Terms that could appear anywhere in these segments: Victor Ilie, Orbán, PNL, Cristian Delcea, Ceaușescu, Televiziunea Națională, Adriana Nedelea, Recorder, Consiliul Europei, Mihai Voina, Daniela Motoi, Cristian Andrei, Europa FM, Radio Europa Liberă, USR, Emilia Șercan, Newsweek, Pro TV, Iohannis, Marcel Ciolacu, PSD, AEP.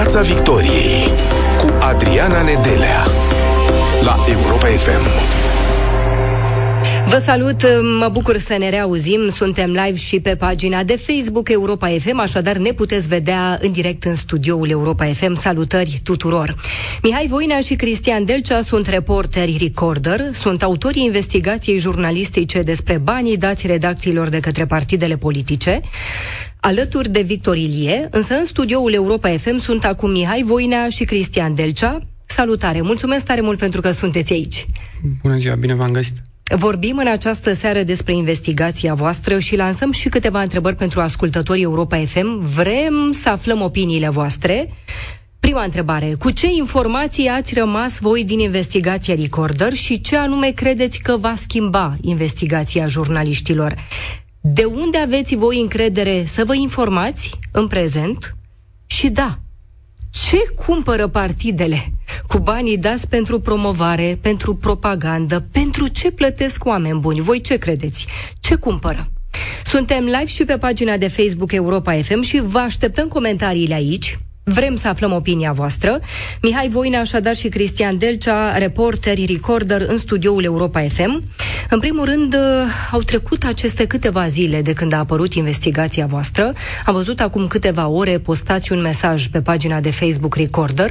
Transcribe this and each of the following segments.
Piața Victoriei cu Adriana Nedelea la Europa FM. Vă salut, mă bucur să ne reauzim, suntem live și pe pagina de Facebook Europa FM, așadar ne puteți vedea în direct în studioul Europa FM. Salutări tuturor! Mihai Voina și Cristian Delcea sunt reporteri Recorder, sunt autorii investigației jurnalistice despre banii dați redacțiilor de către partidele politice, alături de Victor Ilie, însă în studioul Europa FM sunt acum Mihai Voina și Cristian Delcea. Salutare! Mulțumesc tare mult pentru că sunteți aici! Bună ziua, bine v-am găsit! Vorbim în această seară despre investigația voastră și lansăm și câteva întrebări pentru ascultătorii Europa FM. Vrem să aflăm opiniile voastre. Prima întrebare. Cu ce informații ați rămas voi din investigația Recorder și ce anume credeți că va schimba investigația jurnaliștilor? De unde aveți voi încredere să vă informați în prezent? Și da, ce cumpără partidele cu banii dați pentru promovare, pentru propagandă, pentru ce plătesc oameni buni? Voi ce credeți? Ce cumpără? Suntem live și pe pagina de Facebook Europa FM și vă așteptăm comentariile aici. Vrem să aflăm opinia voastră. Mihai Voina, așadar, și Cristian Delcea, reporteri Recorder în studioul Europa FM. În primul rând, au trecut aceste câteva zile de când a apărut investigația voastră. Am văzut acum câteva ore, postați un mesaj pe pagina de Facebook Recorder.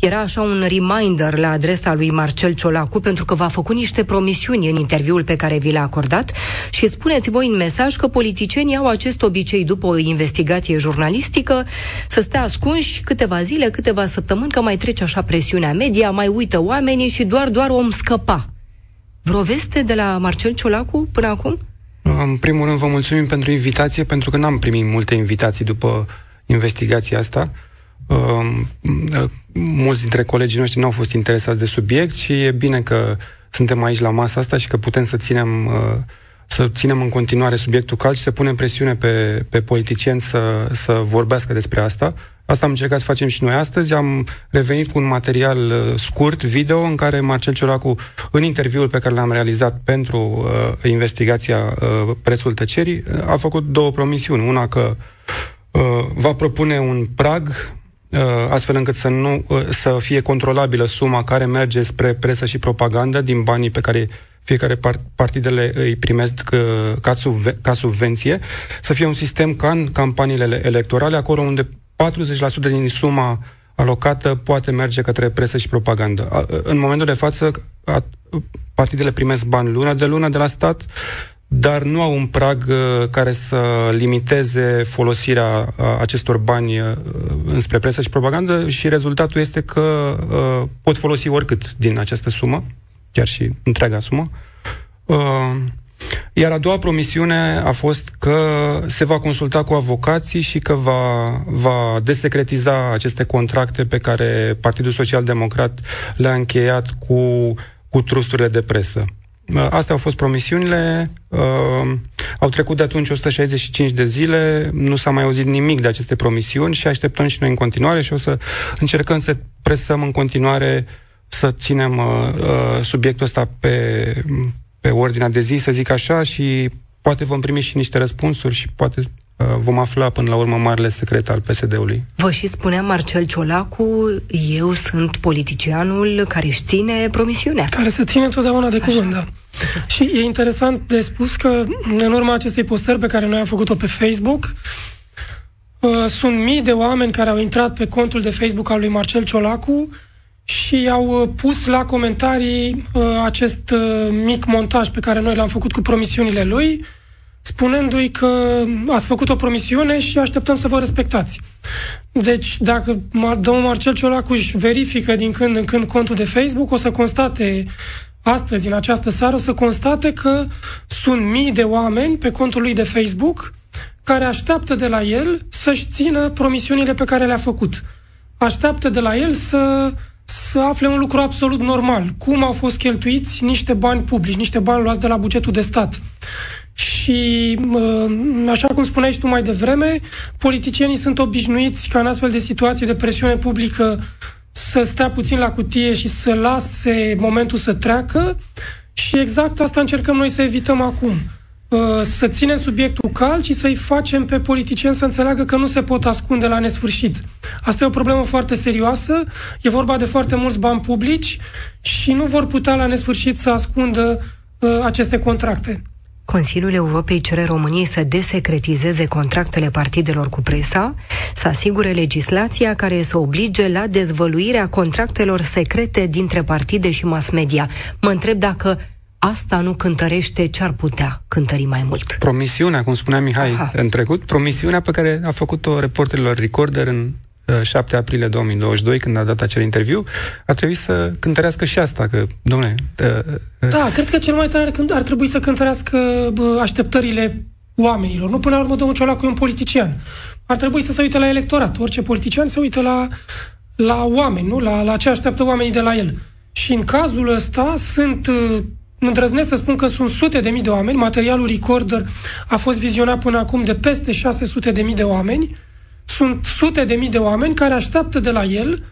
Era așa un reminder la adresa lui Marcel Ciolacu, pentru că v-a făcut niște promisiuni în interviul pe care vi l-a acordat și spuneți voi în mesaj că politicienii au acest obicei după o investigație jurnalistică să stea ascunși câteva zile, câteva săptămâni, că mai trece așa presiunea media, mai uită oamenii și doar om scăpa. Vreo veste de la Marcel Ciolacu până acum? În primul rând vă mulțumim pentru invitație, pentru că n-am primit multe invitații după investigația asta. Mulți dintre colegii noștri n-au fost interesați de subiect și e bine că suntem aici la masa asta și că putem să ținem în continuare subiectul cald și să punem presiune pe politicieni să vorbească despre asta. Asta am încercat să facem și noi astăzi. Am revenit cu un material scurt, video, în care Marcel Ciolacu, în interviul pe care l-am realizat pentru investigația Prețul Tăcerii, a făcut două promisiuni. Una că va propune un prag, astfel încât să fie controlabilă suma care merge spre presă și propagandă din banii pe care fiecare partidele îi primesc ca subvenție, să fie un sistem ca în campaniile electorale, acolo unde 40% din suma alocată poate merge către presă și propagandă. În momentul de față, partidele primesc bani lună de la stat, dar nu au un prag care să limiteze folosirea acestor bani înspre presă și propagandă și rezultatul este că pot folosi oricât din această sumă, chiar și întreaga sumă. Iar a doua promisiune a fost că se va consulta cu avocații și că va desecretiza aceste contracte pe care Partidul Social-Democrat le-a încheiat cu trusturile de presă. Astea au fost promisiunile. Au trecut de atunci 165 de zile, nu s-a mai auzit nimic de aceste promisiuni și așteptăm și noi în continuare și o să încercăm să presăm în continuare să ținem subiectul ăsta pe ordinea de zi, să zic așa, și poate vom primi și niște răspunsuri și poate vom afla până la urmă marele secret al PSD-ului. Vă și spunea Marcel Ciolacu, eu sunt politicianul care își ține promisiunea. Care se ține totdeauna de cuvânt, da. Și e interesant de spus că în urma acestei postări pe care noi am făcut-o pe Facebook, sunt mii de oameni care au intrat pe contul de Facebook al lui Marcel Ciolacu și au pus la comentarii acest mic montaj pe care noi l-am făcut cu promisiunile lui, spunându-i că ați făcut o promisiune și așteptăm să vă respectați. Deci, dacă domnul Marcel Ciolacu își verifică din când în când contul de Facebook, o să constate astăzi, în această seară, o să constate că sunt mii de oameni pe contul lui de Facebook care așteaptă de la el să-și țină promisiunile pe care le-a făcut. Așteaptă de la el să afle un lucru absolut normal, cum au fost cheltuiți niște bani publici, niște bani luați de la bugetul de stat. Și, așa cum spuneai și tu mai devreme, politicienii sunt obișnuiți ca în astfel de situații de presiune publică să stea puțin la cutie și să lase momentul să treacă și exact asta încercăm noi să evităm acum. să ținem subiectul cald și să-i facem pe politicieni să înțeleagă că nu se pot ascunde la nesfârșit. Asta e o problemă foarte serioasă, e vorba de foarte mulți bani publici și nu vor putea la nesfârșit să ascundă aceste contracte. Consiliul Europei cere României să desecretizeze contractele partidelor cu presa, să asigure legislația care să oblige la dezvăluirea contractelor secrete dintre partide și mass media. Mă întreb dacă asta nu cântărește ce ar putea cântări mai mult. Promisiunea, cum spunea Mihai în trecut, promisiunea pe care a făcut-o reporterilor Recorder în 7 aprilie 2022, când a dat acel interviu, ar trebui să cântărească și asta, că, dom'le... Da, cred că cel mai tare ar trebui să cântărească așteptările oamenilor. Nu, până la urmă, domnul Ciolacu e un politician. Ar trebui să se uite la electorat. Orice politician se uită la oameni, nu? La ce așteaptă oamenii de la el. Și în cazul ăsta sunt... Îndrăznesc să spun că sunt sute de mii de oameni. Materialul Recorder a fost vizionat până acum de peste 600.000 de oameni. Sunt sute de mii de oameni care așteaptă de la el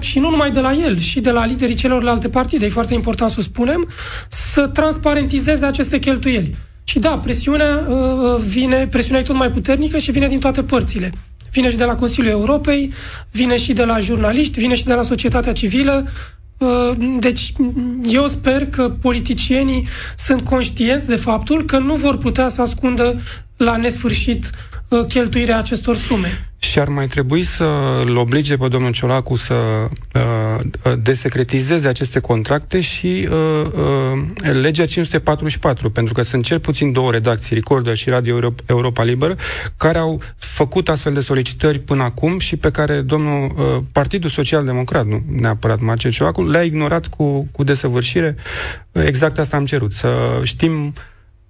și nu numai de la el, și de la liderii celorlalte partide, e foarte important să spunem, să transparentizeze aceste cheltuieli. Și da, presiunea e tot mai puternică și vine din toate părțile. Vine și de la Consiliul Europei, vine și de la jurnaliști, vine și de la societatea civilă. Deci eu sper că politicienii sunt conștienți de faptul că nu vor putea să ascundă la nesfârșit cheltuirea acestor sume. Și ar mai trebui să-l oblige pe domnul Ciolacu să desecretizeze aceste contracte și legea 544, pentru că sunt cel puțin două redacții, Recorder și Radio Europa Liberă, care au făcut astfel de solicitări până acum și pe care domnul Partidul Social-Democrat, nu neapărat Marcel Ciolacu, le-a ignorat cu desăvârșire. Exact asta am cerut, să știm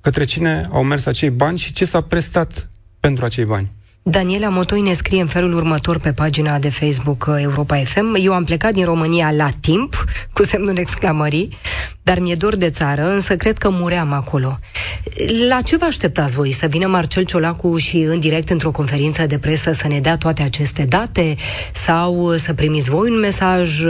către cine au mers acei bani și ce s-a prestat pentru acei bani. Daniela Motoi ne scrie în felul următor pe pagina de Facebook Europa FM. Eu am plecat din România la timp, cu semnul exclamării, dar mi-e dor de țară, însă cred că muream acolo. La ce vă așteptați voi? Să vină Marcel Ciolacu și în direct într-o conferință de presă să ne dea toate aceste date? Sau să primiți voi un mesaj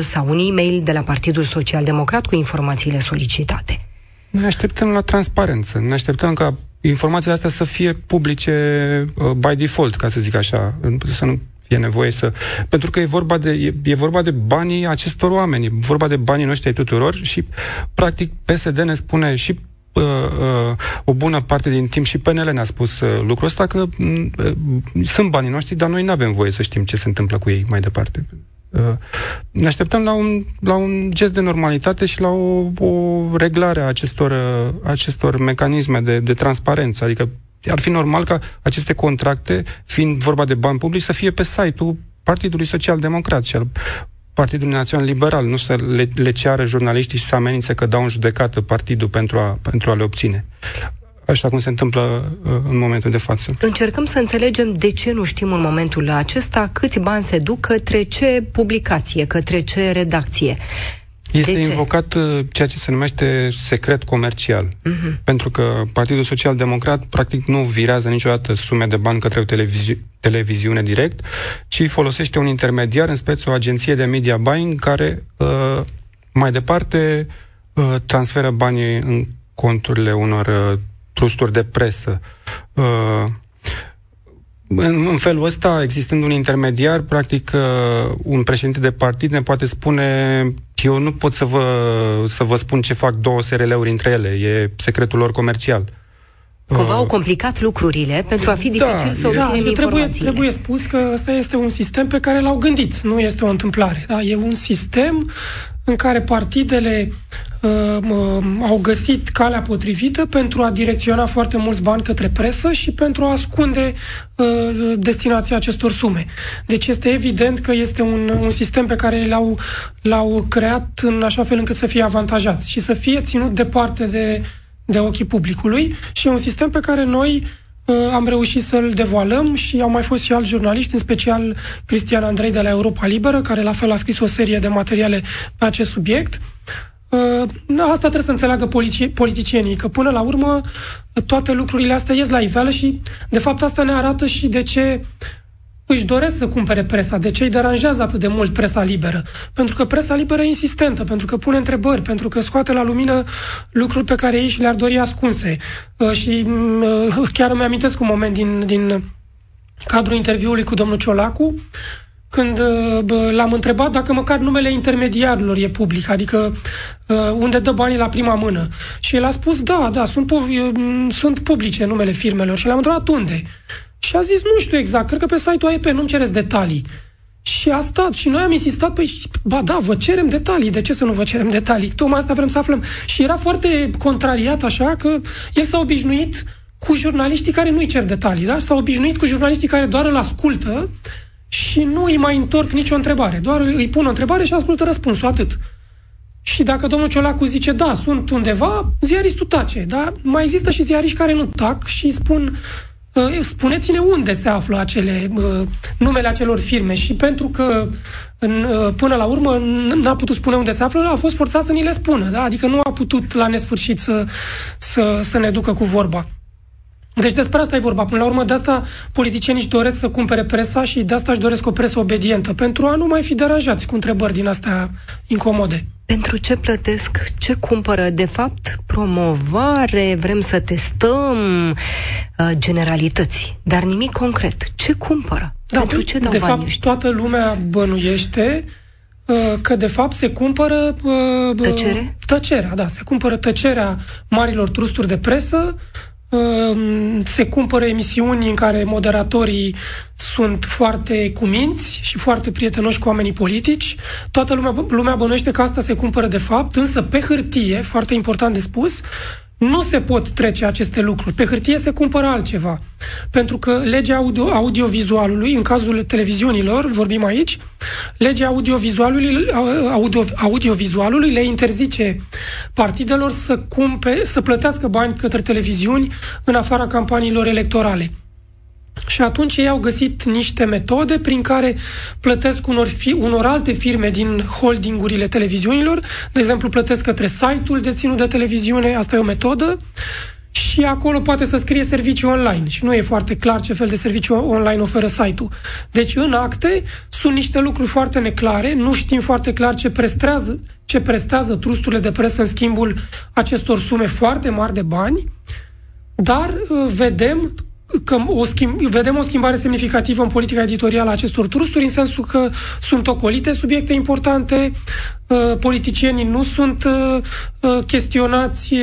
sau un e-mail de la Partidul Social Democrat cu informațiile solicitate? Ne așteptăm la transparență. Ne așteptăm ca informațiile astea să fie publice by default, ca să zic așa, să nu fie nevoie să... Pentru că e vorba de banii acestor oameni, e vorba de banii noștri ai tuturor și, practic, PSD ne spune și o bună parte din timp și PNL ne-a spus lucrul ăsta, că sunt banii noștri, dar noi nu avem voie să știm ce se întâmplă cu ei mai departe. Ne așteptăm la un gest de normalitate și la o reglare a acestor mecanisme de transparență. Adică ar fi normal ca aceste contracte, fiind vorba de bani publici, să fie pe site-ul Partidului Social-Democrat și al Partidul Național Liberal, nu să le ceară jurnaliștii și să amenințe că dau în judecată partidul pentru a le obține. Așa cum se întâmplă în momentul de față. Încercăm să înțelegem de ce nu știm în momentul acesta câți bani se duc către ce publicație, către ce redacție. Este invocat ceea ce se numește secret comercial. Uh-huh. Pentru că Partidul Social Democrat practic nu virează niciodată sume de bani către o televiziune direct, ci folosește un intermediar, în speță o agenție de media buying, care mai departe transferă banii în conturile unor trusturi de presă. În felul ăsta, existând un intermediar, practic un președinte de partid ne poate spune: eu nu pot să vă spun ce fac două SRL-uri între ele, e secretul lor comercial. Cumva au complicat lucrurile pentru a fi dificil să obținem informațiile. Trebuie spus că ăsta este un sistem pe care l-au gândit, nu este o întâmplare. Da? E un sistem în care partidele au găsit calea potrivită pentru a direcționa foarte mulți bani către presă și pentru a ascunde destinația acestor sume. Deci este evident că este un sistem pe care l-au creat în așa fel încât să fie avantajați și să fie ținut departe de ochii publicului, și e un sistem pe care noi am reușit să-l devoalăm și au mai fost și alți jurnaliști, în special Cristian Andrei de la Europa Liberă, care la fel a scris o serie de materiale pe acest subiect. Asta trebuie să înțeleagă politicienii, că până la urmă toate lucrurile astea ies la iveală și de fapt asta ne arată și de ce își doresc să cumpere presa. De ce îi deranjează atât de mult presa liberă? Pentru că presa liberă e insistentă, pentru că pune întrebări, pentru că scoate la lumină lucruri pe care ei și le-ar dori ascunse. Și chiar îmi amintesc un moment din cadrul interviului cu domnul Ciolacu, când l-am întrebat dacă măcar numele intermediarilor e public, adică unde dă banii la prima mână. Și el a spus, da, sunt publice numele firmelor. Și l-am întrebat unde. Și a zis, nu știu exact, cred că pe site-ul AEP, nu-mi cereți detalii. Și a stat, și noi am insistat, vă cerem detalii, de ce să nu vă cerem detalii? Tocmai asta vrem să aflăm. Și era foarte contrariat așa, că el s-a obișnuit cu jurnaliștii care nu-i cer detalii, da? S-a obișnuit cu jurnaliștii care doar îl ascultă și nu îi mai întorc nicio întrebare, doar îi pun o întrebare și ascultă răspunsul, atât. Și dacă domnul Ciolacu zice, da, sunt undeva, ziaristul tace, da? Mai există și ziariști care nu tac și spun, spuneți-ne unde se află numele acelor firme. Și pentru că până la urmă n-a putut spune unde se află, a fost forțat să ni le spună, da? Adică nu a putut la nesfârșit să ne ducă cu vorba. Deci despre asta e vorba. Până la urmă, de asta politicienii își doresc să cumpere presa și de asta își doresc o presă obedientă, pentru a nu mai fi deranjați cu întrebări din astea incomode. Pentru ce plătesc? Ce cumpără? De fapt, promovare, vrem să testăm generalități, dar nimic concret. Ce cumpără? Da, pentru ce dau banii ăștia? Toată lumea bănuiește că de fapt se cumpără tăcerea, da, se cumpără tăcerea marilor trusturi de presă, se cumpără emisiuni în care moderatorii sunt foarte cuminți și foarte prietenoși cu oamenii politici. Toată lumea bănuiește că asta se cumpără de fapt, însă pe hârtie, foarte important de spus, nu se pot trece aceste lucruri. Pe hârtie se cumpără altceva. Pentru că legea audiovizualului, în cazul televiziunilor, vorbim aici, legea audiovizualului le interzice partidelor să plătească bani către televiziuni în afara campaniilor electorale. Și atunci ei au găsit niște metode prin care plătesc unor alte firme din holdingurile televiziunilor, de exemplu plătesc către site-ul deținut de televiziune, asta e o metodă, și acolo poate să scrie servicii online și nu e foarte clar ce fel de servicii online oferă site-ul. Deci în acte sunt niște lucruri foarte neclare, nu știm foarte clar ce prestează trusturile de presă în schimbul acestor sume foarte mari de bani, dar vedem o schimbare semnificativă în politica editorială a acestor trusturi, în sensul că sunt ocolite subiecte importante, politicienii nu sunt chestionați,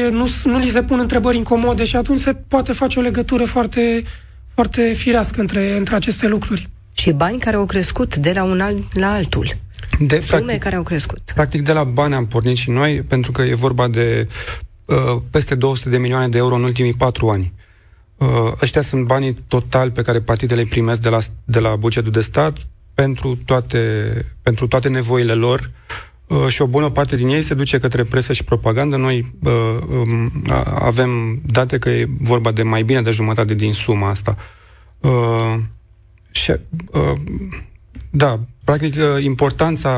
nu li se pun întrebări incomode și atunci se poate face o legătură foarte, foarte firească între aceste lucruri. Și bani care au crescut de la un an la altul. Care au crescut. Practic de la bani am pornit și noi, pentru că e vorba de peste 200 de milioane de euro în ultimii 4 ani. Ăștia sunt banii totali pe care partidele îi primesc de la bugetul de stat pentru toate nevoile lor și o bună parte din ei se duce către presă și propagandă. Noi avem date că e vorba de mai bine de jumătate din suma asta. Da, practic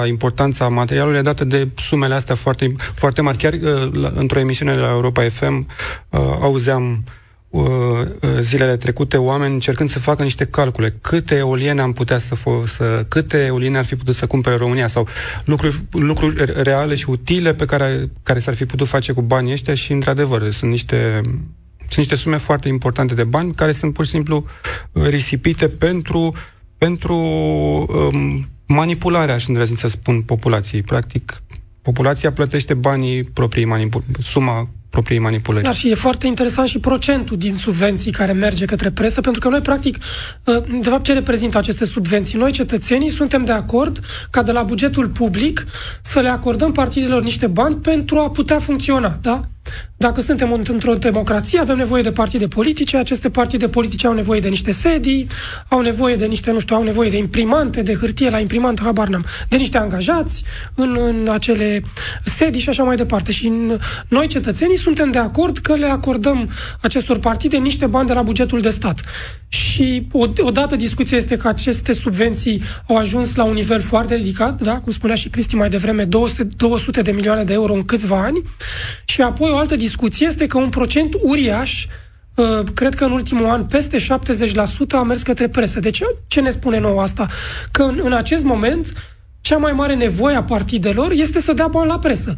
importanța materialului e dată de sumele astea foarte, foarte mari. Chiar într-o emisiune la Europa FM auzeam zilele trecute oameni încercând să facă niște calcule. Câte eoliene am putea câte eoliene ar fi putut să cumpere România sau lucruri reale și utile pe care s-ar fi putut face cu banii ăștia și, într-adevăr, sunt niște sume foarte importante de bani care sunt pur și simplu risipite pentru manipularea, aș îndrăzni să spun, populației. Practic, populația plătește banii suma proprii manipulări. Dar și e foarte interesant și procentul din subvenții care merge către presă, pentru că noi, practic, de fapt, ce reprezintă aceste subvenții? Noi, cetățenii, suntem de acord ca de la bugetul public să le acordăm partidelor niște bani pentru a putea funcționa, da? Dacă suntem într-o democrație, avem nevoie de partide politice, aceste partide politice au nevoie de niște sedii, au nevoie de niște, au nevoie de imprimante, de hârtie la imprimant, habar n-am, de niște angajați în acele sedii și așa mai departe. Și noi, cetățenii, suntem de acord că le acordăm acestor partide niște bani de la bugetul de stat. Și odată discuția este că aceste subvenții au ajuns la un nivel foarte ridicat, da? Cum spunea și Cristi mai devreme, 200 de milioane de euro în câțiva ani, și apoi o altă discuție este că un procent uriaș cred că în ultimul an peste 70% a mers către presă. Deci ce ne spune nouă asta? Că în acest moment cea mai mare nevoie a partidelor este să dea bani la presă.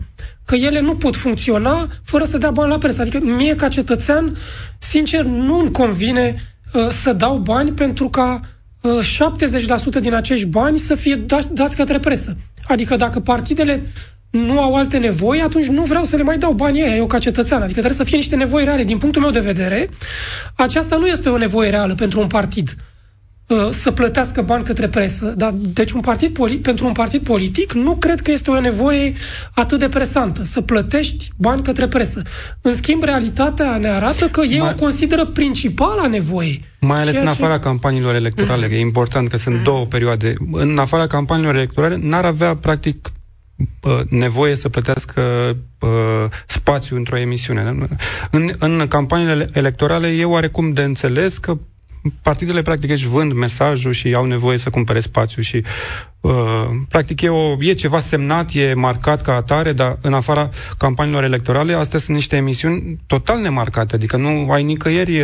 Că ele nu pot funcționa fără să dea bani la presă. Adică mie ca cetățean, sincer, nu-mi convine să dau bani pentru ca 70% din acești bani să fie dați către presă. Adică dacă partidele nu au alte nevoi, atunci nu vreau să le mai dau banii aia, eu ca cetățean. Adică trebuie să fie niște nevoi reale. Din punctul meu de vedere, aceasta nu este o nevoie reală pentru un partid, să plătească bani către presă. Dar, deci pentru un partid politic nu cred că este o nevoie atât de presantă, să plătești bani către presă. În schimb, realitatea ne arată că ei o consideră principala nevoie. Mai ales în afara campaniilor electorale, e important că sunt două perioade. În afara campaniilor electorale n-ar avea, practic, nevoie să plătească spațiu într-o emisiune. În campaniile electorale e oarecum de înțeles că partidele, practic, își vând mesajul și au nevoie să cumpere spațiu și, practic, e ceva semnat, e marcat ca atare, dar în afara campaniilor electorale, astea sunt niște emisiuni total nemarcate, adică nu ai nicăieri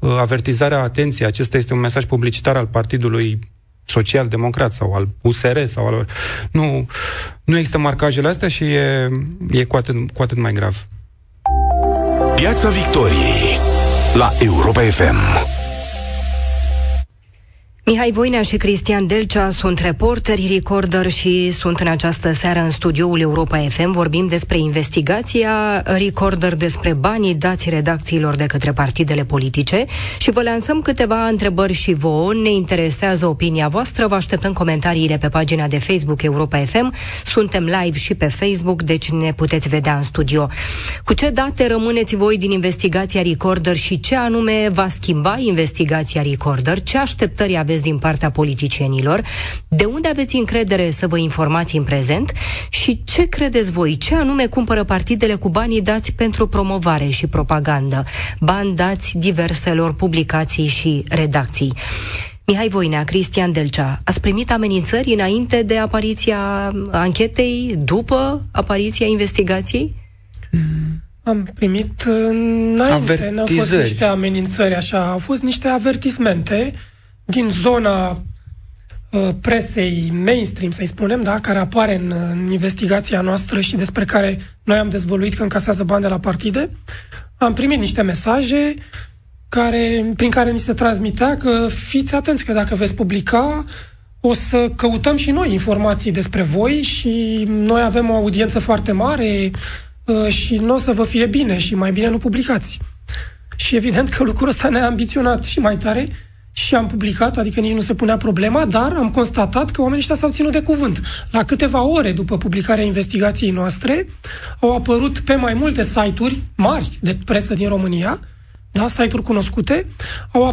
avertizarea atenției. Acesta este un mesaj publicitar al Partidului Social-Democrat sau al USR sau al... Nu există marcajele astea și e cu atât mai grav. Piața Victoriei la Europa FM. Mihai Voina și Cristian Delcea sunt reporteri Recorder și sunt în această seară în studioul Europa FM. Vorbim despre investigația Recorder, despre banii dați redacțiilor de către partidele politice și vă lansăm câteva întrebări și vouă. Ne interesează opinia voastră, vă așteptăm comentariile pe pagina de Facebook Europa FM. Suntem live și pe Facebook, deci ne puteți vedea în studio. Cu ce date rămâneți voi din investigația Recorder și ce anume va schimba investigația Recorder? Ce așteptări aveți din partea politicienilor? De unde aveți încredere să vă informați în prezent? Și ce credeți voi? Ce anume cumpără partidele cu banii dați pentru promovare și propagandă? Bani dați diverselor publicații și redacții. Mihai Voina, Cristian Delcea, ați primit amenințări înainte de apariția anchetei, după apariția investigației? Am primit înainte, n-au fost niște amenințări așa, au fost niște avertismente din zona presei mainstream, să-i spunem, da, care apare în investigația noastră și despre care noi am dezvăluit că încasează bani de la partide. Am primit niște mesaje prin care ni se transmitea că fiți atenți că dacă veți publica o să căutăm și noi informații despre voi și noi avem o audiență foarte mare și nu o să vă fie bine și mai bine nu publicați. Și evident că lucrul ăsta ne-a ambiționat și mai tare și am publicat, adică nici nu se punea problema, dar am constatat că oamenii ăștia s-au ținut de cuvânt. La câteva ore după publicarea investigației noastre, au apărut pe mai multe site-uri mari de presă din România, da, site-uri cunoscute, a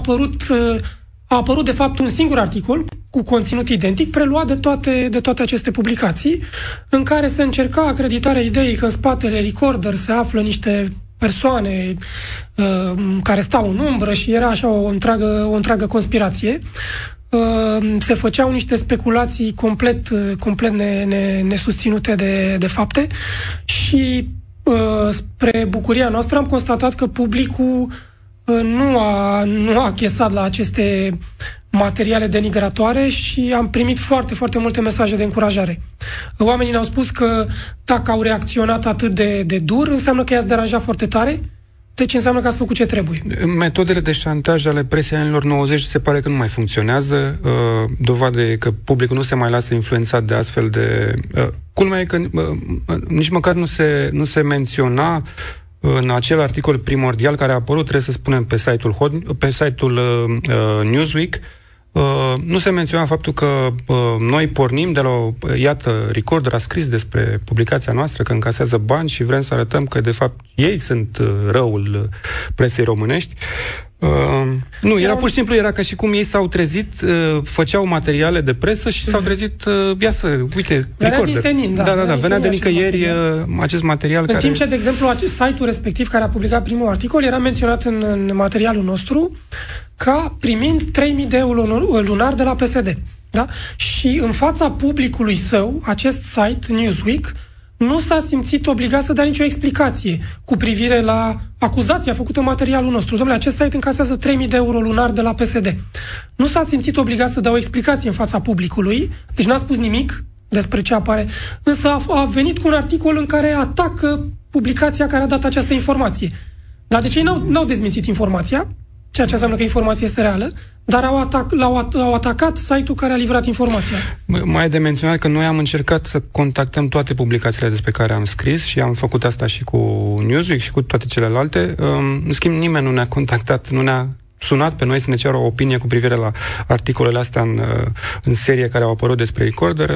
apărut de fapt un singur articol cu conținut identic, preluat de toate aceste publicații, în care se încerca acreditarea ideii că în spatele Recorder se află niște persoane care stau în umbră și era așa o întreagă conspirație. Se făceau niște speculații complet nesusținute de fapte și spre bucuria noastră am constatat că publicul nu a chesat la aceste materiale denigratoare și am primit foarte, foarte multe mesaje de încurajare. Oamenii ne-au spus că dacă au reacționat atât de dur, înseamnă că i-ați deranjat foarte tare, deci înseamnă că ați făcut ce trebuie. Metodele de șantaj ale presei anilor 90 se pare că nu mai funcționează. Dovade că publicul nu se mai lasă influențat de astfel de... Culmea e că nici măcar nu se menționa în acel articol primordial care a apărut, trebuie să spunem, pe site-ul Newsweek, nu se menționa faptul că noi pornim de la iată, Recorder a scris despre publicația noastră că încasează bani și vrem să arătăm că, de fapt, ei sunt răul presei românești. Nu, era pur și simplu, era ca și cum ei s-au trezit, făceau materiale de presă și s-au trezit, ia să, uite, venea Recorder. Venea de nicăieri acest material. În timp ce, de exemplu, acest site-ul respectiv care a publicat primul articol era menționat în materialul nostru ca primind 3.000 de euro lunar de la PSD. Da? Și în fața publicului său, acest site, Newsweek, nu s-a simțit obligat să dea nicio explicație cu privire la acuzația făcută în materialul nostru. Domnule, acest site încasează 3.000 de euro lunar de la PSD. Nu s-a simțit obligat să dea o explicație în fața publicului, deci n-a spus nimic despre ce apare, însă a venit cu un articol în care atacă publicația care a dat această informație. Dar deci ei n-au dezmințit informația, ceea ce înseamnă că informația este reală, dar au atacat site-ul care a livrat informația. Mai e de menționat că noi am încercat să contactăm toate publicațiile despre care am scris și am făcut asta și cu Newsweek și cu toate celelalte. În schimb, nimeni nu ne-a contactat, nu ne-a sunat pe noi să ne ceară o opinie cu privire la articolele astea în serie care au apărut despre Recorder.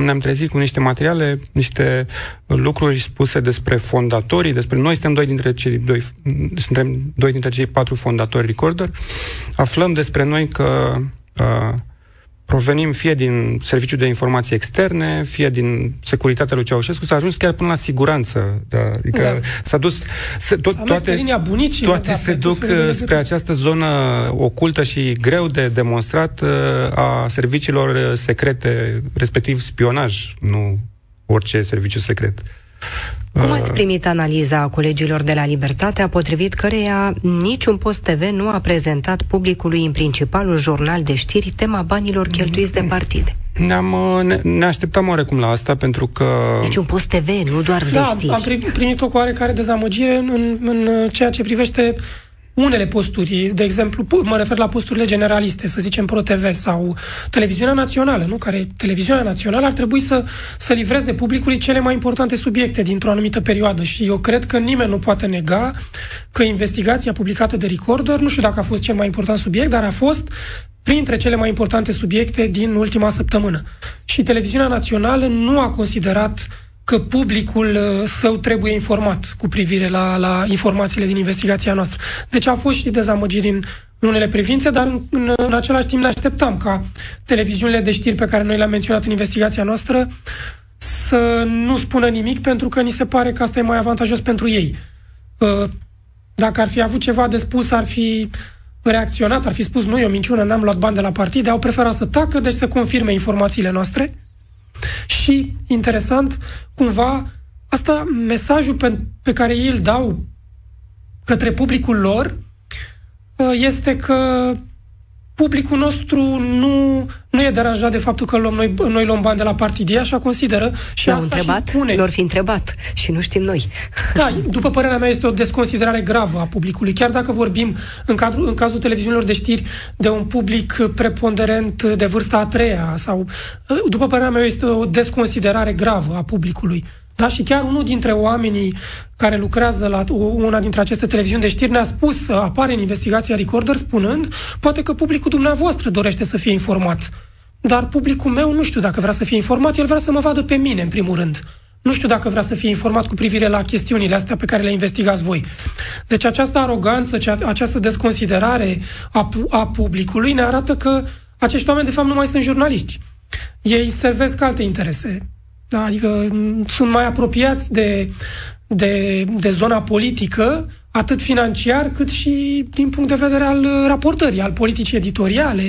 Ne-am trezit cu niște materiale, niște lucruri spuse despre fondatorii, despre noi suntem doi dintre cei 4 fondatori Recorder. Aflăm despre noi că provenim fie din Serviciul de Informații Externe, fie din securitatea lui Ceaușescu, s-a ajuns chiar până la siguranță. Da? Adică s-a dus... Toate se duc spre această zonă ocultă și greu de demonstrat a serviciilor secrete, respectiv spionaj, nu orice serviciu secret. Cum ați primit analiza colegilor de la Libertatea, potrivit căreia niciun post TV nu a prezentat publicului în principalul jurnal de știri tema banilor cheltuiți de partide? Ne așteptam oarecum la asta, pentru că... Deci un post TV, nu doar de știri. Am primit-o cu oarecare dezamăgire în ceea ce privește unele posturi, de exemplu, mă refer la posturile generaliste, să zicem Pro TV sau Televiziunea Națională, nu? Care Televiziunea Națională ar trebui să livreze publicului cele mai importante subiecte dintr-o anumită perioadă și eu cred că nimeni nu poate nega că investigația publicată de Recorder, nu știu dacă a fost cel mai important subiect, dar a fost printre cele mai importante subiecte din ultima săptămână. Și Televiziunea Națională nu a considerat că publicul său trebuie informat cu privire la informațiile din investigația noastră. Deci au fost și dezamăgiri în unele privințe, dar în același timp ne așteptam ca televiziunile de știri pe care noi le-am menționat în investigația noastră să nu spună nimic, pentru că ni se pare că asta e mai avantajos pentru ei. Dacă ar fi avut ceva de spus, ar fi reacționat, ar fi spus nu, e o minciună, n-am luat bani de la partide, au preferat să tacă, deci să confirme informațiile noastre. Și, interesant, cumva, asta, mesajul pe care ei îl dau către publicul lor este că publicul nostru nu e deranjat de faptul că noi luăm bani de la partid, așa consideră și asta întrebat, și spune. Lor fi întrebat și nu știm noi. Da, după părerea mea este o desconsiderare gravă a publicului, chiar dacă vorbim în cazul televiziunilor de știri de un public preponderent de vârsta a treia sau, după părerea mea este o desconsiderare gravă a publicului. Da, și chiar unul dintre oamenii care lucrează la una dintre aceste televiziuni de știri ne-a spus, apare în investigația Recorder, spunând, poate că publicul dumneavoastră dorește să fie informat, dar publicul meu nu știu dacă vrea să fie informat, el vrea să mă vadă pe mine, în primul rând. Nu știu dacă vrea să fie informat cu privire la chestiunile astea pe care le investigați voi. Deci această aroganță, această desconsiderare a publicului ne arată că acești oameni, de fapt, nu mai sunt jurnaliști. Ei servesc alte interese. Da, adică sunt mai apropiați de zona politică, atât financiar, cât și din punct de vedere al raportării, al politicii editoriale.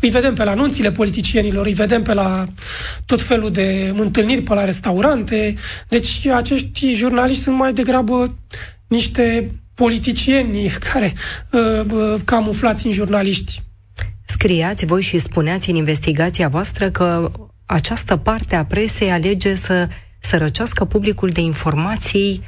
Îi vedem pe la anunțile politicienilor, îi vedem pe la tot felul de întâlniri, pe la restaurante. Deci acești jurnaliști sunt mai degrabă niște politicieni care camuflați în jurnaliști. Scriați voi și spuneați în investigația voastră că această parte a presei alege să sărăcească publicul de informații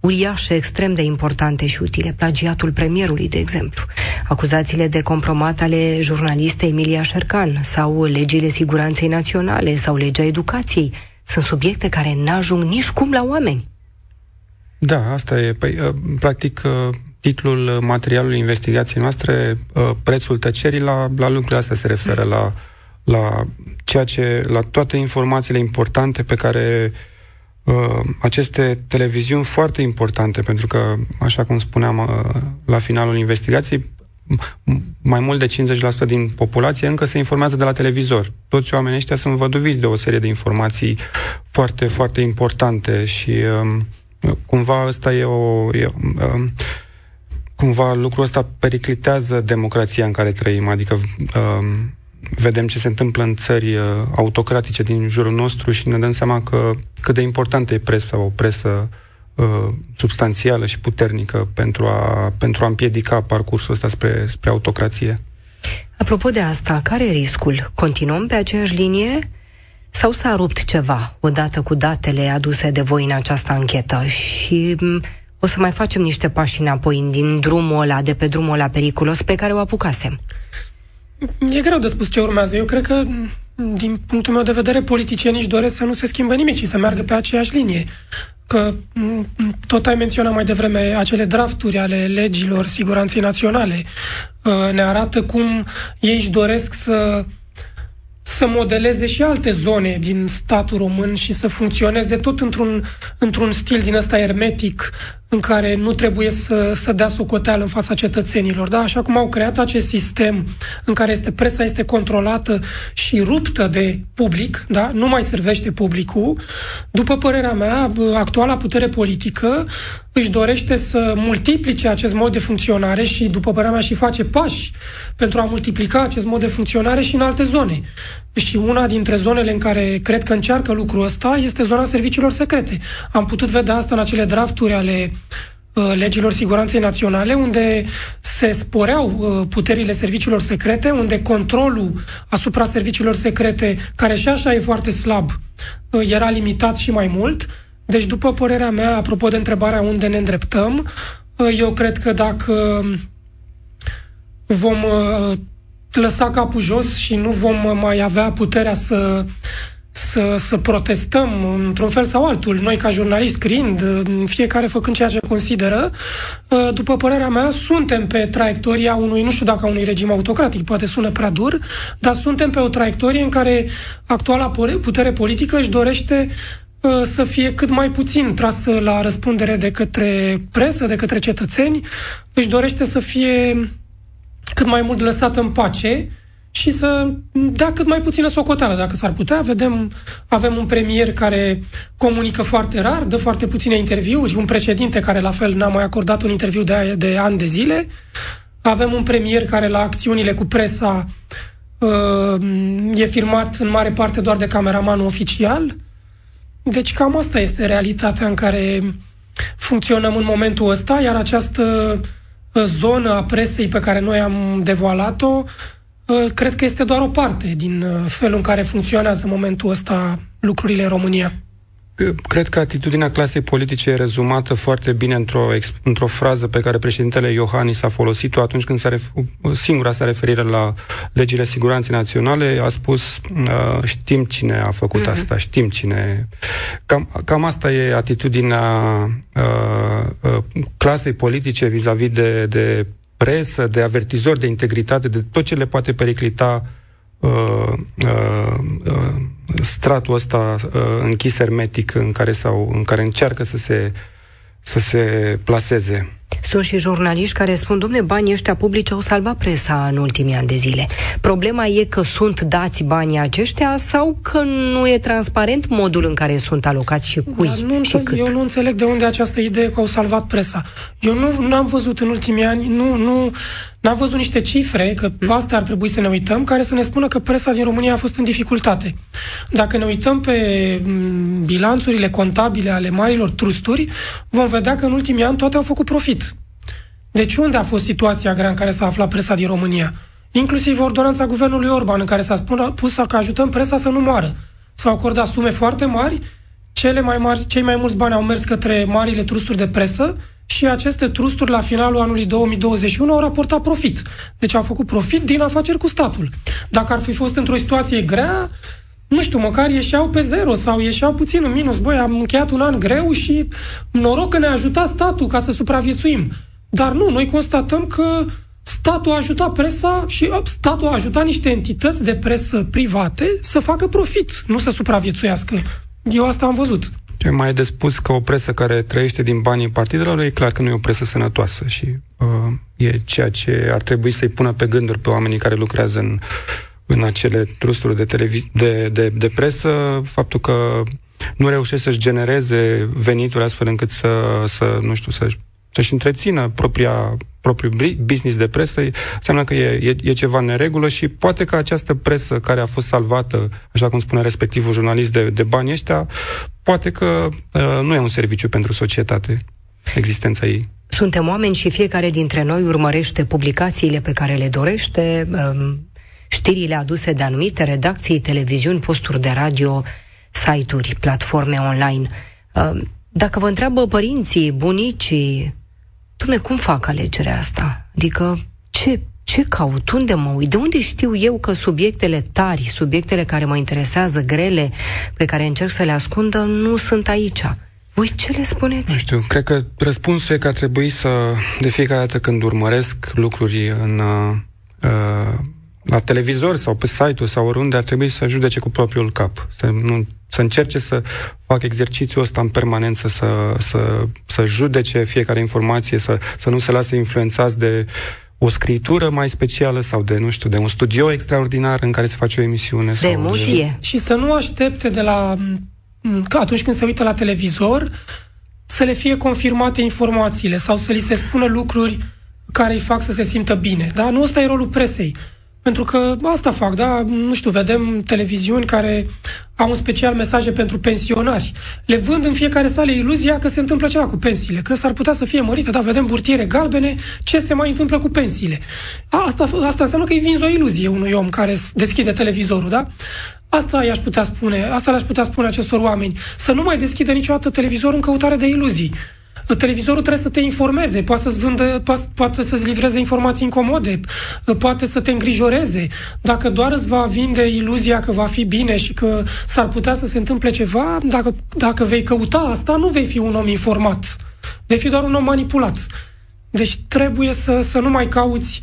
uriașe, extrem de importante și utile. Plagiatul premierului, de exemplu, acuzațiile de compromat ale jurnalistei Emilia Șercan sau legile siguranței naționale sau legea educației sunt subiecte care n-ajung nici cum la oameni. Da, asta e. Păi, practic, titlul materialului investigației noastre, prețul tăcerii, la lucrurile astea se referă, la toate informațiile importante pe care aceste televiziuni foarte importante, pentru că, așa cum spuneam la finalul investigației, mai mult de 50% din populație încă se informează de la televizor. Toți oamenii ăștia sunt văduviți de o serie de informații foarte, foarte importante și cumva ăsta cumva lucrul ăsta periclitează democrația în care trăim, adică vedem ce se întâmplă în țări autocratice din jurul nostru și ne dăm seama că cât de importantă e presa, o presă substanțială și puternică pentru a împiedica parcursul ăsta spre autocrație. Apropo de asta, care e riscul? Continuăm pe aceeași linie? Sau s-a rupt ceva odată cu datele aduse de voi în această anchetă și o să mai facem niște pași înapoi din drumul ăla, de pe drumul ăla periculos pe care o apucasem? E greu de spus ce urmează. Eu cred că, din punctul meu de vedere, politicienii își doresc să nu se schimbe nimic și să meargă pe aceeași linie. Că tot ai menționat mai devreme acele drafturi ale legilor siguranței naționale. Ne arată cum ei își doresc să modeleze și alte zone din statul român și să funcționeze tot într-un stil din ăsta hermetic, în care nu trebuie să dea socoteală în fața cetățenilor. Da? Așa cum au creat acest sistem în care presa este controlată și ruptă de public, da? Nu mai servește publicul, după părerea mea, actuala putere politică își dorește să multiplice acest mod de funcționare și, după părerea mea, și face pași pentru a multiplica acest mod de funcționare și în alte zone. Și una dintre zonele în care cred că încearcă lucrul ăsta este zona serviciilor secrete. Am putut vedea asta în acele drafturi ale legilor siguranței naționale, unde se sporeau puterile serviciilor secrete, unde controlul asupra serviciilor secrete, care și așa e foarte slab, era limitat și mai mult. Deci, după părerea mea, apropo de întrebarea unde ne îndreptăm, eu cred că dacă vom lăsa capul jos și nu vom mai avea puterea să protestăm într-un fel sau altul, noi ca jurnaliști scriind, fiecare făcând ceea ce consideră, după părerea mea, suntem pe traiectoria unui regim autocratic, poate sună prea dur, dar suntem pe o traiectorie în care actuala putere politică își dorește să fie cât mai puțin trasă la răspundere de către presă, de către cetățeni, își dorește să fie cât mai mult lăsată în pace și să dea cât mai puțină socoteală, dacă s-ar putea. Avem un premier care comunică foarte rar, dă foarte puține interviuri, un președinte care la fel n-a mai acordat un interviu de ani de zile. Avem un premier care la acțiunile cu presa e filmat în mare parte doar de cameramanul oficial. Deci cam asta este realitatea în care funcționăm în momentul ăsta, iar această zonă a presei pe care noi am devoalat-o, cred că este doar o parte din felul în care funcționează în momentul ăsta lucrurile în România. Cred că atitudinea clasei politice e rezumată foarte bine într-o frază pe care președintele Iohannis a folosit-o atunci când singura sa referire la legile siguranței naționale. A spus, știm cine a făcut asta, știm cine... Cam asta e atitudinea clasei politice vis-a-vis de presă, de avertizori, de integritate, de tot ce le poate periclita stratul ăsta închis hermetic în care încearcă să se plaseze. Sunt și jurnaliști care spun, dom'le, banii ăștia publici au salvat presa în ultimii ani de zile. Problema e că sunt dați banii aceștia sau că nu e transparent modul în care sunt alocați și cui și cât. Eu nu înțeleg de unde această idee că au salvat presa. Eu nu am văzut în ultimii ani, n-am văzut niște cifre, că asta ar trebui să ne uităm, care să ne spună că presa din România a fost în dificultate. Dacă ne uităm pe bilanțurile contabile ale marilor trusturi, vom vedea că în ultimii ani toate au făcut profit. Deci unde a fost situația grea în care s-a aflat presa din România? Inclusiv ordonanța guvernului Orbán, în care s-a spus că ajutăm presa să nu moară. S-au acordat sume foarte mari, cei mai mulți bani au mers către marile trusturi de presă și aceste trusturi la finalul anului 2021 au raportat profit. Deci au făcut profit din afaceri cu statul. Dacă ar fi fost într-o situație grea, nu știu, măcar ieșeau pe zero sau ieșeau puțin în minus. Băi, am încheiat un an greu și noroc că ne-a ajutat statul ca să supraviețuim. Dar nu, noi constatăm că statul a ajutat presa și statul a ajutat niște entități de presă private să facă profit, nu să supraviețuiască. Eu asta am văzut. Ce mai e de spus că o presă care trăiește din banii partidelor, e clar că nu e o presă sănătoasă și e ceea ce ar trebui să-i pună pe gânduri pe oamenii care lucrează în acele trusturi de presă, faptul că nu reușesc să-și genereze venituri astfel încât să să-și întrețină propriul business de presă, înseamnă că e ceva în neregulă și poate că această presă care a fost salvată, așa cum spune respectivul jurnalist de banii ăștia, poate că nu e un serviciu pentru societate existența ei. Suntem oameni și fiecare dintre noi urmărește publicațiile pe care le dorește, știrile aduse de anumite redacții, televiziuni, posturi de radio, site-uri, platforme online. Dacă vă întreabă părinții, bunicii, Doamne, cum fac alegerea asta? Adică, ce caut? Unde mă uit? De unde știu eu că subiectele tari, subiectele care mă interesează, grele, pe care încerc să le ascundă, nu sunt aici? Voi ce le spuneți? Nu știu, cred că răspunsul e că ar trebui să, de fiecare dată când urmăresc lucruri la televizor sau pe site-ul sau oriunde, ar trebui să judece cu propriul cap. Să încerce să fac exercițiul ăsta în permanență, să judece fiecare informație, să nu se lase influențați de o scritură mai specială sau de, nu știu, de un studio extraordinar în care se face o emisiune. De emoție. Și să nu aștepte de la... că atunci când se uită la televizor să le fie confirmate informațiile sau să li se spună lucruri care îi fac să se simtă bine. Da? Nu ăsta e rolul presei. Pentru că asta fac, da? Nu știu, vedem televiziuni care au un special mesaje pentru pensionari. Le vând în fiecare sală iluzia că se întâmplă ceva cu pensiile, că s-ar putea să fie mărite, da? Vedem burtiere galbene, ce se mai întâmplă cu pensiile. Asta înseamnă că îi vinzi o iluzie unui om care deschide televizorul, da? Asta le-aș putea spune acestor oameni. Să nu mai deschidă niciodată televizorul în căutare de iluzii. Televizorul trebuie să te informeze, poate să-ți vândă, poate să-ți livreze informații incomode, poate să te îngrijoreze. Dacă doar îți va vinde iluzia că va fi bine și că s-ar putea să se întâmple ceva, dacă vei căuta asta, nu vei fi un om informat. Vei fi doar un om manipulat. Deci trebuie să nu mai cauți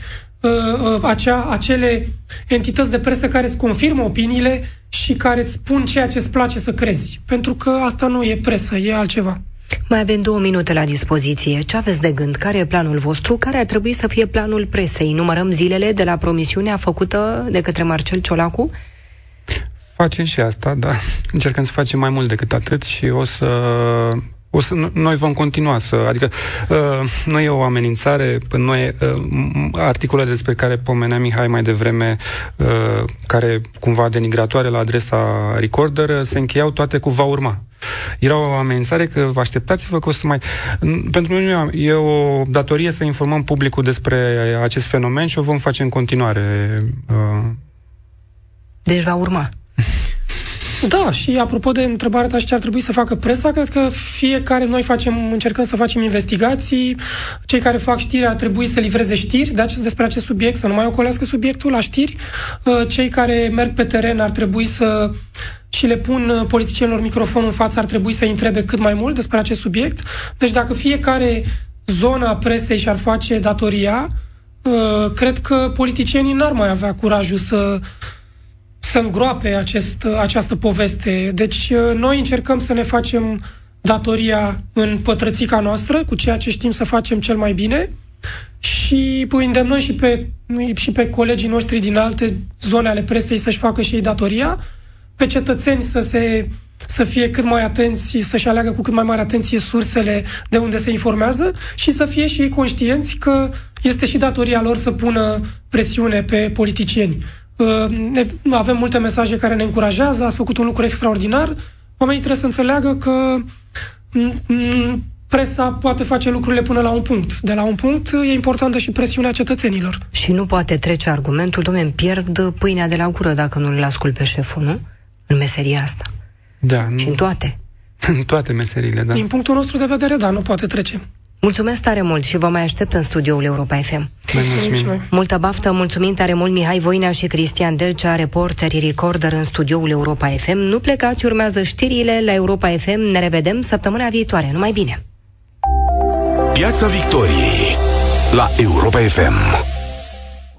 acele entități de presă care îți confirmă opiniile și care îți spun ceea ce îți place să crezi. Pentru că asta nu e presă, e altceva. Mai avem 2 minute la dispoziție. Ce aveți de gând? Care e planul vostru? Care ar trebui să fie planul presei? Numărăm zilele de la promisiunea făcută de către Marcel Ciolacu? Facem și asta, da. Încercăm să facem mai mult decât atât și noi vom continua nu e o amenințare. Noi, articolele despre care pomenea Mihai mai devreme, care cumva denigratoare la adresa Recorder, se încheiau toate cu "va urma". Era o amenințare că vă așteptați-vă că o să mai... Pentru mine e o datorie să informăm publicul despre acest fenomen și o vom face în continuare. Deci va urma. Da, și apropo de întrebarea ta și ce ar trebui să facă presa, cred că fiecare noi încercăm să facem investigații, cei care fac știri ar trebui să livreze știri despre acest subiect, să nu mai ocolească subiectul la știri, cei care merg pe teren ar trebui să... și le pun politicienilor microfonul în față, ar trebui să-i întrebe cât mai mult despre acest subiect. Deci dacă fiecare zonă a presei și-ar face datoria, cred că politicienii n-ar mai avea curajul să îngroape această poveste. Deci noi încercăm să ne facem datoria în pătrățica noastră, cu ceea ce știm să facem cel mai bine, și îndemnăm și pe colegii noștri din alte zone ale presei să-și facă și ei datoria, pe cetățeni să fie cât mai atenți, să-și aleagă cu cât mai mare atenție sursele de unde se informează și să fie și ei conștienți că este și datoria lor să pună presiune pe politicieni. Avem multe mesaje care ne încurajează, ați făcut un lucru extraordinar, oamenii trebuie să înțeleagă că presa poate face lucrurile până la un punct. De la un punct e importantă și presiunea cetățenilor. Și nu poate trece argumentul, dom'le, îmi pierd pâinea de la gură dacă nu-l ascult pe șeful, nu? În meseria asta. Da. Și în toate. În toate meseriile, da. Din punctul nostru de vedere, da, nu poate trece. Mulțumesc tare mult și vă mai aștept în studioul Europa FM. Mulțumim. Multă baftă, mulțumim tare mult Mihai Voina și Cristian Delcea, reporterii Recorder în studioul Europa FM. Nu plecați, urmează știrile la Europa FM. Ne revedem săptămâna viitoare. Numai bine! Piața Victoriei la Europa FM.